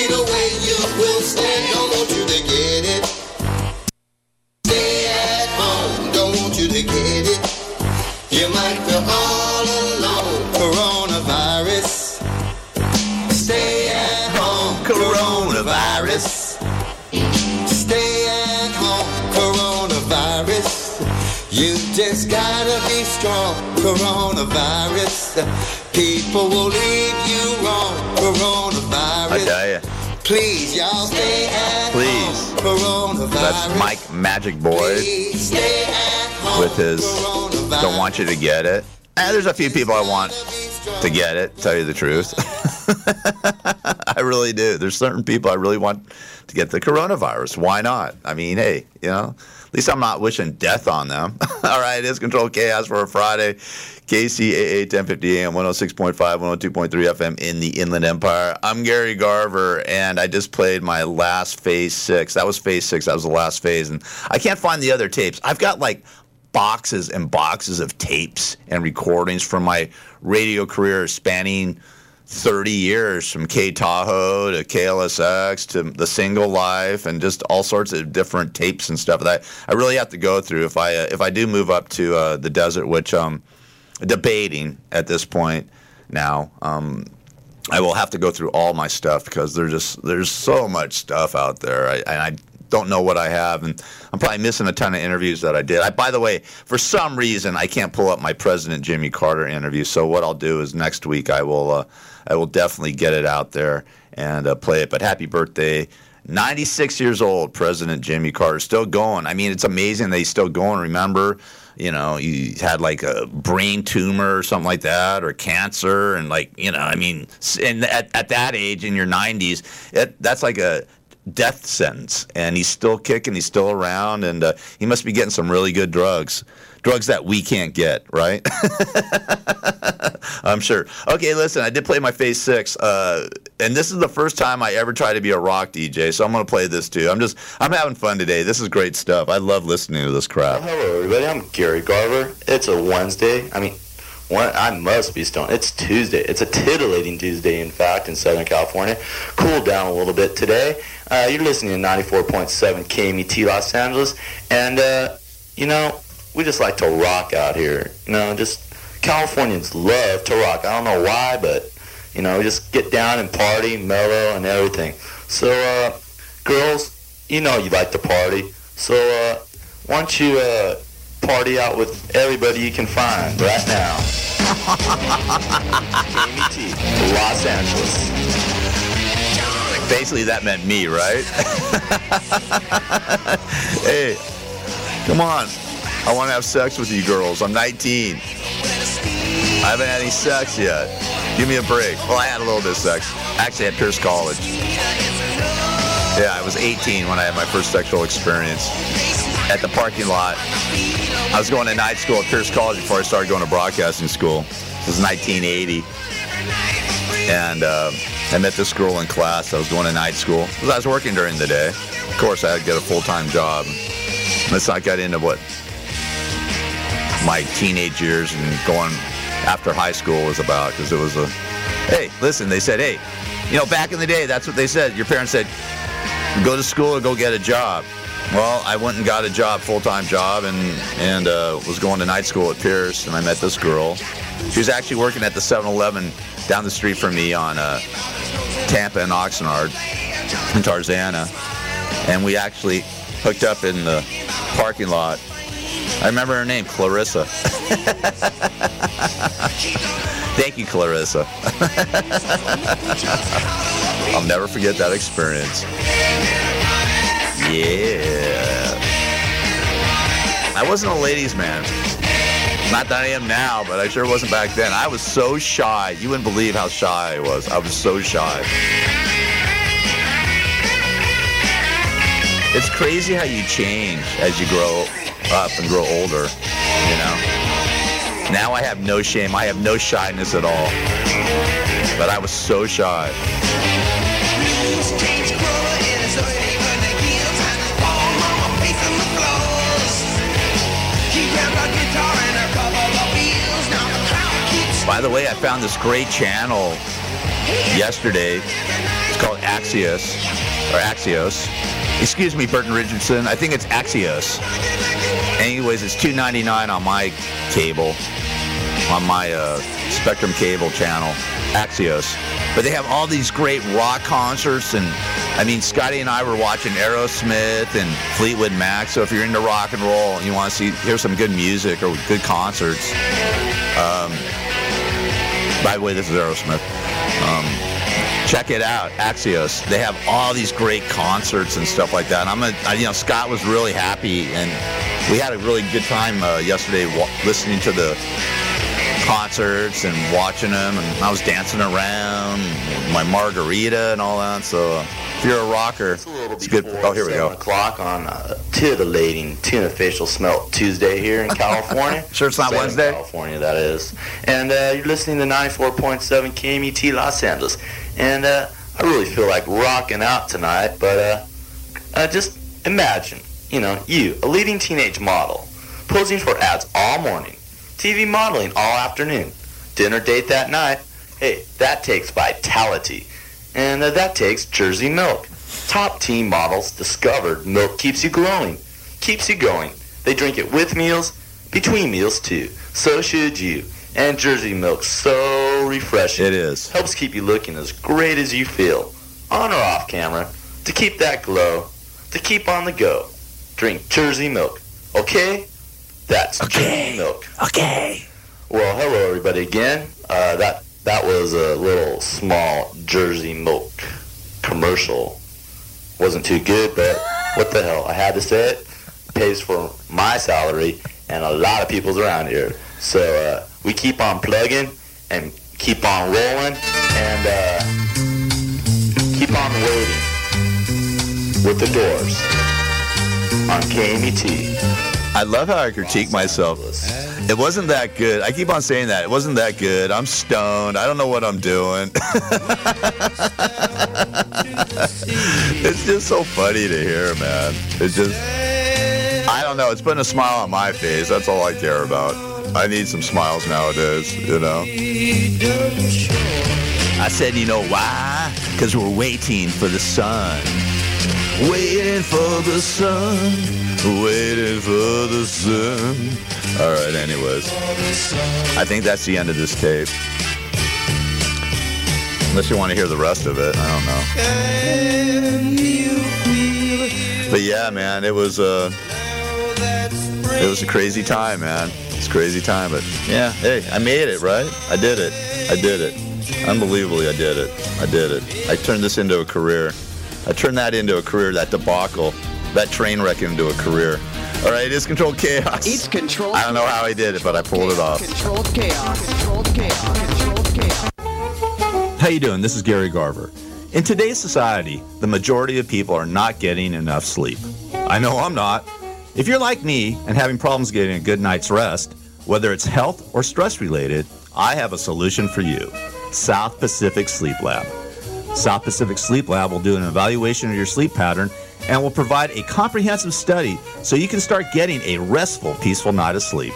understand, don't want you to get it. Stay at home, don't want you to get it. You might feel all alone, coronavirus. Stay at home, coronavirus. Stay at home, coronavirus. You just gotta be strong, coronavirus. People will leave you wrong, coronavirus. I tell ya. Please, y'all stay at Please. home, coronavirus. That's Mike Magic Boy with his Don't Want You to Get It. And there's a few people I want to get it, tell you the truth. I really do. There's certain people I really want to get the coronavirus. Why not? I mean, hey, you know, at least I'm not wishing death on them. All right, it's Control Chaos for a Friday. K C A A ten fifty A M, one oh six point five, one oh two point three F M in the Inland Empire. I'm Gary Garver, and I just played my last Phase six. That was Phase six. That was the last phase. And I can't find the other tapes. I've got, like, boxes and boxes of tapes and recordings from my radio career spanning thirty years, from K-Tahoe to K L S X to The Single Life, and just all sorts of different tapes and stuff that I really have to go through if I uh, if I do move up to uh, the desert, which I'm debating at this point now. Um, I will have to go through all my stuff because there's just there's so much stuff out there, I, and I don't know what I have, and I'm probably missing a ton of interviews that I did. I, by the way, for some reason, I can't pull up my President Jimmy Carter interview, so what I'll do is next week I will uh, I will definitely get it out there and uh, play it. But happy birthday, ninety-six years old, President Jimmy Carter, still going. I mean, it's amazing that he's still going. Remember, you know, he had like a brain tumor or something like that, or cancer, and like, you know, I mean, and at, at that age, in your nineties, it, that's like a death sentence, and he's still kicking, he's still around, and uh, he must be getting some really good drugs. Drugs that we can't get, right? I'm sure. Okay, listen, I did play my Phase six, uh, and this is the first time I ever tried to be a rock D J, so I'm going to play this too. I'm just, I'm having fun today. This is great stuff. I love listening to this crap. Well, hello, everybody. I'm Gary Garver. It's a Wednesday. I mean, One, I must be stoned. It's Tuesday. It's a titillating Tuesday, in fact, in Southern California. Cooled down a little bit today. Uh, you're listening to ninety-four point seven K M E T Los Angeles. And, uh, you know, we just like to rock out here. You know, just Californians love to rock. I don't know why, but, you know, we just get down and party, mellow, and everything. So, uh, girls, you know you like to party. So, uh, why don't you... Uh, party out with everybody you can find right now. K M E T, Los Angeles. Basically, that meant me, right? Hey, come on. I want to have sex with you girls. I'm nineteen. I haven't had any sex yet. Give me a break. Well, I had a little bit of sex. Actually, at Pierce College. Yeah, I was eighteen when I had my first sexual experience at the parking lot. I was going to night school at Pierce College before I started going to broadcasting school. It was nineteen eighty. And uh, I met this girl in class. I was going to night school because I was working during the day. Of course, I had to get a full-time job. That's how I got into what my teenage years and going after high school was about, because it was a, hey, listen, they said, hey, you know, back in the day, that's what they said. Your parents said, go to school or go get a job. Well, I went and got a job, full-time job, and and uh, was going to night school at Pierce, and I met this girl. She was actually working at the seven eleven down the street from me on uh, Tampa and Oxnard in Tarzana, and we actually hooked up in the parking lot. I remember her name, Clarissa. Thank you, Clarissa. I'll never forget that experience. Yeah. I wasn't a ladies' man. Not that I am now, but I sure wasn't back then. I was so shy. You wouldn't believe how shy I was. I was so shy. It's crazy how you change as you grow up and grow older, you know. Now I have no shame. I have no shyness at all. But I was so shy. By the way, I found this great channel yesterday. It's called Axios. or Axios. Excuse me, Burton Richardson. I think it's Axios. Anyways, it's two ninety-nine on my cable, on my uh, Spectrum cable channel, Axios. But they have all these great rock concerts, and I mean, Scotty and I were watching Aerosmith and Fleetwood Mac. So if you're into rock and roll and you want to see hear some good music or good concerts, um, by the way, this is Aerosmith. Um, check it out, Axios. They have all these great concerts and stuff like that. And I'm a, I, you know, Scott was really happy, and we had a really good time uh, yesterday wa- listening to the concerts and watching them, and I was dancing around with my margarita and all that. So uh, if you're a rocker, it's, a it's good. Oh, here we go. seven o'clock on a titillating tuna official smelt Tuesday here in California. Sure, it's not Southern Wednesday. California, that is. And uh, you're listening to ninety-four point seven K M E T Los Angeles. And uh, I really feel like rocking out tonight, but uh, uh, just imagine, you know, you, a leading teenage model, posing for ads all morning. T V modeling all afternoon. Dinner date that night. Hey, that takes vitality. And uh, that takes Jersey Milk. Top teen models discovered milk keeps you glowing. Keeps you going. They drink it with meals, between meals too. So should you. And Jersey Milk's so refreshing. It is. Helps keep you looking as great as you feel. On or off camera. To keep that glow. To keep on the go. Drink Jersey Milk. Okay? That's okay. Jersey Milk. Okay. Well, hello everybody again. Uh, that that was a little small Jersey Milk commercial. Wasn't too good, but what the hell? I had to say it. It pays for my salary and a lot of people's around here. So uh, we keep on plugging and keep on rolling and uh, keep on waiting with the Doors on K M E T. I love how I critique myself. It wasn't that good. I keep on saying that. It wasn't that good. I'm stoned. I don't know what I'm doing. It's just so funny to hear, man. It's just, I don't know. It's putting a smile on my face. That's all I care about. I need some smiles nowadays, you know. I said, you know why? Because we're waiting for the sun. Waiting for the sun, waiting for the sun. All right, anyways. I think that's the end of this tape. Unless you want to hear the rest of it, I don't know. But yeah, man, it was a, it was a crazy time, man. It's a crazy time, but yeah, hey, I made it, right? I did it. I did it. Unbelievably, I did it. I did it. I turned this into a career. I turned that into a career, that debacle, that train wreck into a career. All right, it's Controlled Chaos. It's Controlled Chaos. I don't know how I did it, but I pulled it off. Controlled Chaos. Controlled Chaos. Controlled Chaos. How you doing? This is Gary Garver. In today's society, the majority of people are not getting enough sleep. I know I'm not. If you're like me and having problems getting a good night's rest, whether it's health or stress-related, I have a solution for you. South Pacific Sleep Lab. South Pacific Sleep Lab will do an evaluation of your sleep pattern and will provide a comprehensive study so you can start getting a restful, peaceful night of sleep.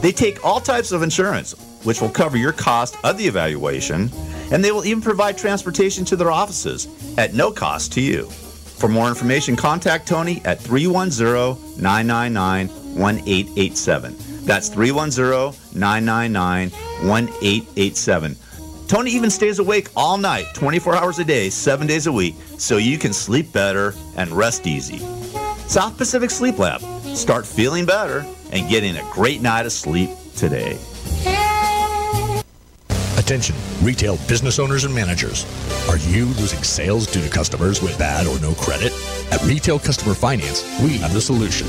They take all types of insurance, which will cover your cost of the evaluation, and they will even provide transportation to their offices at no cost to you. For more information, contact Tony at three one zero, nine nine nine, one eight eight seven. That's three one zero, nine nine nine, one eight eight seven. Tony even stays awake all night, twenty-four hours a day, seven days a week, so you can sleep better and rest easy. South Pacific Sleep Lab. Start feeling better and getting a great night of sleep today. Attention, retail business owners and managers. Are you losing sales due to customers with bad or no credit? At Retail Customer Finance, we have the solution.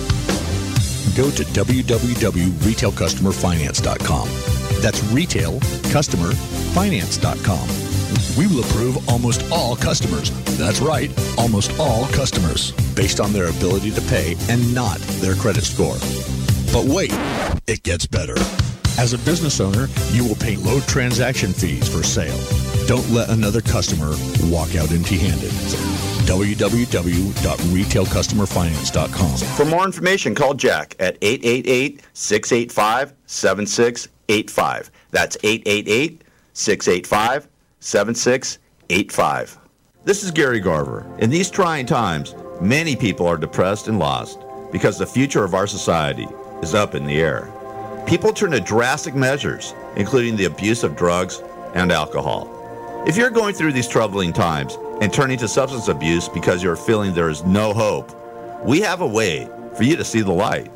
Go to w w w dot retail customer finance dot com. That's retail customer finance dot com. We will approve almost all customers. That's right, almost all customers, based on their ability to pay and not their credit score. But wait, it gets better. As a business owner, you will pay low transaction fees for sale. Don't let another customer walk out empty-handed. w w w dot retail customer finance dot com. For more information, call Jack at eight eight eight, six eight five, seven six eight five. That's eight eight eight, six eight five, seven six eight five. This is Gary Garver. In these trying times, many people are depressed and lost because the future of our society is up in the air. People turn to drastic measures, including the abuse of drugs and alcohol. If you're going through these troubling times and turning to substance abuse because you're feeling there is no hope, we have a way for you to see the light.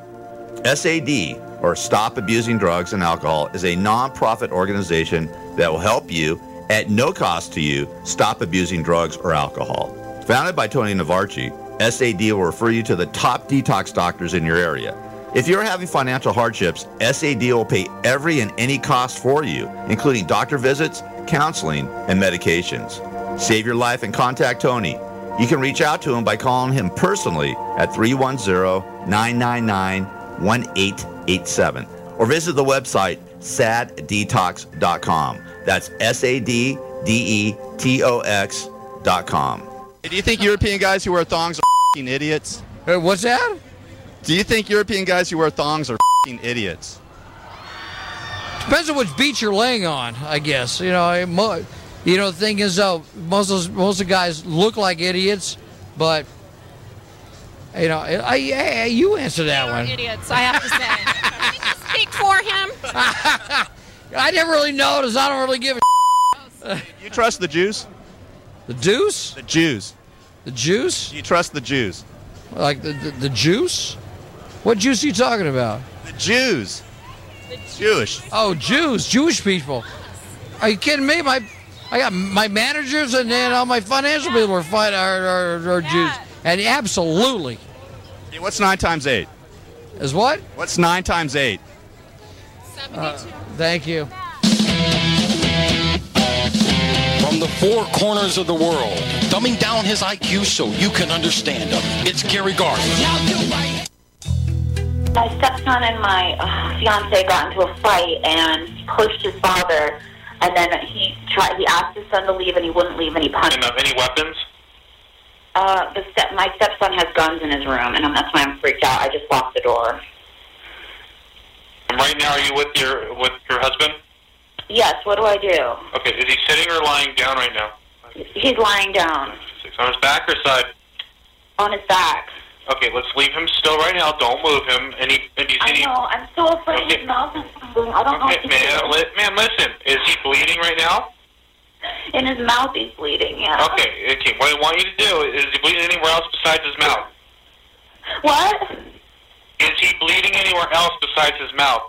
S A D, or Stop Abusing Drugs and Alcohol, is a nonprofit organization that will help you, at no cost to you, stop abusing drugs or alcohol. Founded by Tony Navarchi, S A D will refer you to the top detox doctors in your area. If you're having financial hardships, S A D will pay every and any cost for you, including doctor visits, counseling, and medications. Save your life and contact Tony. You can reach out to him by calling him personally at three one zero, nine nine nine, one eight eight seven or visit the website sad detox dot com. That's S A D D E T O X dot com. Do you think European guys who wear thongs are f***ing idiots? Hey, what's that? Do you think European guys who wear thongs are f***ing idiots? Depends on which beach you're laying on, I guess. You know, mo- you know the thing is, uh, most of those, most of the guys look like idiots, but, you know, I, I, I, you answer that one. Idiots, I have to say. Can you just speak for him? I never really noticed. I don't really give a s***. You trust the Jews? The deuce? The Jews. The juice? You trust the Jews. Like the, the, the juice? What juice are you talking about? The Jews. The Jewish. Oh, Jews, Jewish people. Are you kidding me? My, I got my managers and then all my financial yeah. people are, fine, are, are, are yeah. Jews. And absolutely. Hey, what's nine times eight? Is what? What's nine times eight? seventy-two. Uh, thank you. From the four corners of the world, dumbing down his I Q so you can understand him. It's Gary Garth. My stepson and my uh, fiance got into a fight, and he pushed his father, and then he tried. He asked his son to leave, and he wouldn't leave, and he punched him. Any weapons? Uh, the step. My stepson has guns in his room, and that's why I'm freaked out. I just locked the door. And right now, are you with your with your husband? Yes. What do I do? Okay. Is he sitting or lying down right now? He's lying down. Six on his back or side? On his back. Okay, let's leave him still right now. Don't move him. And he, and he's, I know. He, I'm so afraid okay. his mouth is bleeding. I don't okay, know. Man, li- man, listen. Is he bleeding right now? In his mouth, he's bleeding. Yeah. Okay. Okay. What I want you to do is, is he bleeding anywhere else besides his mouth? What? Is he bleeding anywhere else besides his mouth?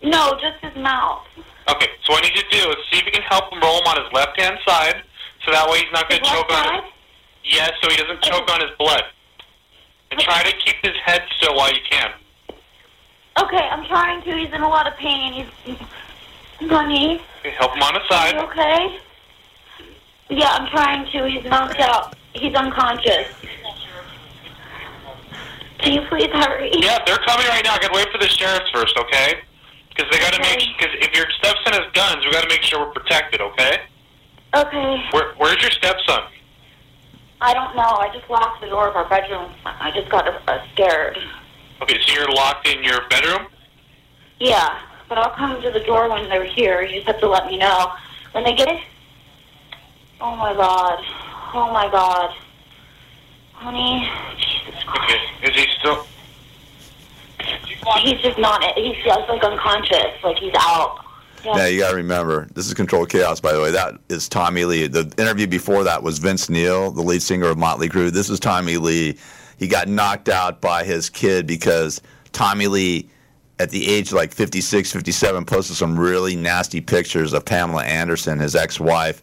No, just his mouth. Okay. So what I need you to do is see if you can help him roll him on his left hand side, so that way he's not going to choke on. His, yes, so he doesn't choke on his blood. And try to keep his head still while you can. Okay, I'm trying to. He's in a lot of pain. He's, he's on me. Okay, help him on the side. Okay. Yeah, I'm trying to. He's knocked out. He's unconscious. Can you please hurry? Yeah, they're coming right now. I gotta wait for the sheriffs first, okay? Because they gotta okay. make. Because if your stepson has guns, we gotta make sure we're protected, okay? Okay. Where, where's your stepson? I don't know. I just locked the door of our bedroom. I just got uh, scared. Okay, so you're locked in your bedroom? Yeah, but I'll come to the door when they're here. You just have to let me know. When they get it? Oh, my God. Oh, my God. Honey, Jesus Christ. Okay, is he still... He's just not... He's just, like, unconscious. Like, he's out. Yeah. Now, you got to remember, this is Controlled Chaos, by the way. That is Tommy Lee. The interview before that was Vince Neil, the lead singer of Motley Crue. This is Tommy Lee. He got knocked out by his kid because Tommy Lee, at the age of like fifty-six, fifty-seven, posted some really nasty pictures of Pamela Anderson, his ex-wife.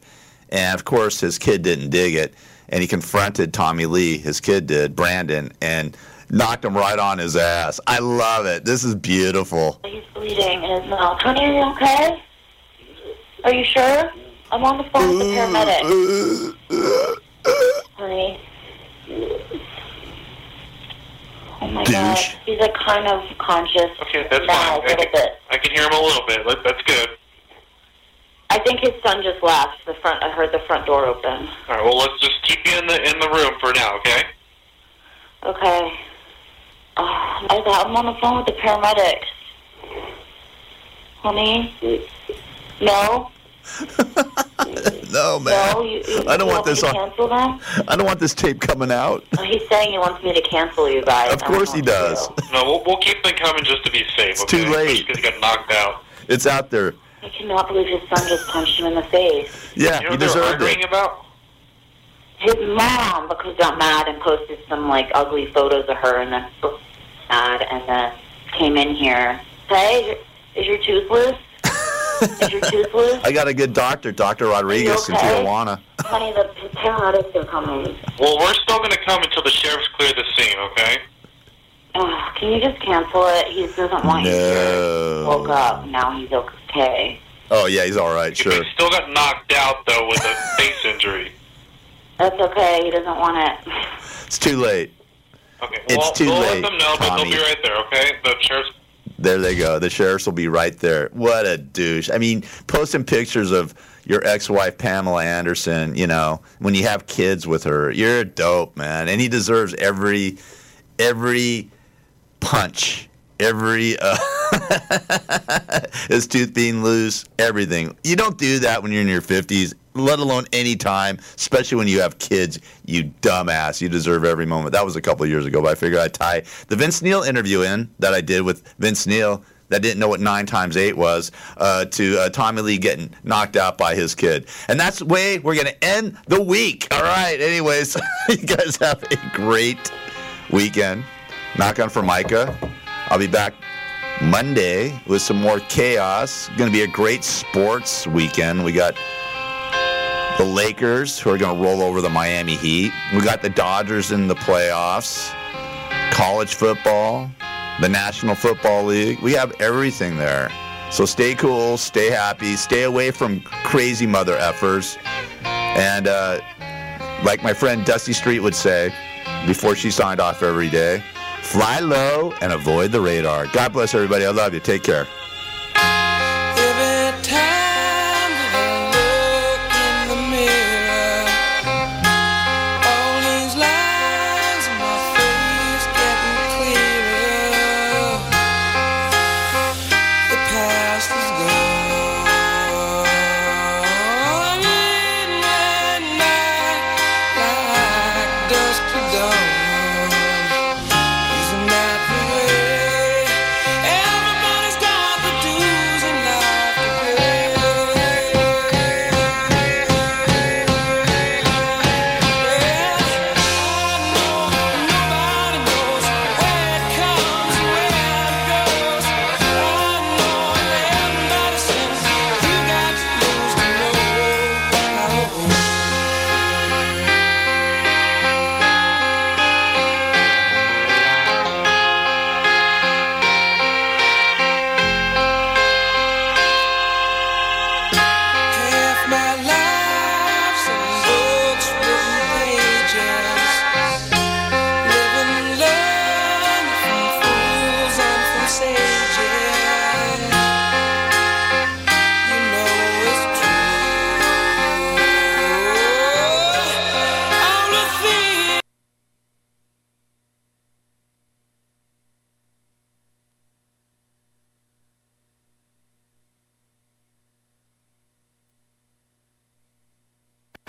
And, of course, his kid didn't dig it. And he confronted Tommy Lee, his kid did, Brandon, and knocked him right on his ass. I love it. This is beautiful. He's bleeding in his mouth. Honey, are you okay? Are you sure? I'm on the phone with the paramedic. Honey. Oh, my gosh. He's, like, kind of conscious. Okay, that's now, fine. I can, bit. I can hear him a little bit. That's good. I think his son just left. The front. I heard the front door open. All right, well, let's just keep you in the, in the room for now, okay? Okay. Oh, I'm on the phone with the paramedics. Honey? No? No, man. No, you, you, I don't want, want this on. Cancel that? I don't want this tape coming out. Oh, he's saying he wants me to cancel you guys. Of course he does. No, we'll, we'll keep them coming just to be safe. It's okay? Too late. Because he got knocked out. It's out there. I cannot believe his son just punched him in the face. Yeah, you know he deserved it. About? His mom, because got mad and posted some like ugly photos of her, and then mad, and then came in here. Hey, is your tooth loose? Is your tooth loose? I got a good doctor, Doctor Rodriguez okay? in Tijuana. Honey, the paramedics are coming. Well, we're still going to come until the sheriff's cleared the scene, okay? Ugh, can you just cancel it? He doesn't want you to. Woke up. Now he's okay. Oh, yeah, he's all right, sure. He still got knocked out, though, with a face injury. That's okay. He doesn't want it. It's too late. Okay, well, it's too we'll late, let them know, Tommy. But they'll be right there, okay? The sheriff's There they go. The sheriffs will be right there. What a douche. I mean, posting pictures of your ex-wife, Pamela Anderson, you know, when you have kids with her. You're a dope, man. And he deserves every every punch, every uh, his tooth being loose, everything. You don't do that when you're in your fifties, let alone any time, especially when you have kids, you dumbass. You deserve every moment. That was a couple of years ago, but I figured I'd tie the Vince Neil interview in that I did with Vince Neil that didn't know what nine times eight was uh, to uh, Tommy Lee getting knocked out by his kid. And that's the way we're going to end the week. All right. Anyways, you guys have a great weekend. Knock on for Micah. I'll be back Monday with some more chaos. Going to be a great sports weekend. We got the Lakers, who are going to roll over the Miami Heat. We got the Dodgers in the playoffs. College football. The National Football League. We have everything there. So stay cool. Stay happy. Stay away from crazy mother effers. And uh, like my friend Dusty Street would say before she signed off every day, fly low and avoid the radar. God bless everybody. I love you. Take care.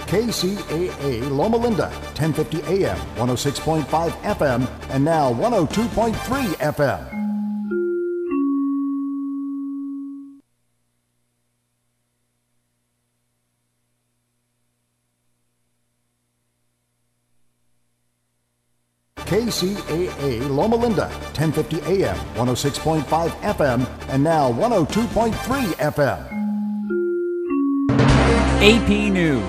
K C A A Loma Linda, ten fifty A M, one oh six point five F M, and now one oh two point three F M. K C A A Loma Linda, ten fifty A M, one oh six point five F M, and now one oh two point three F M. A P News.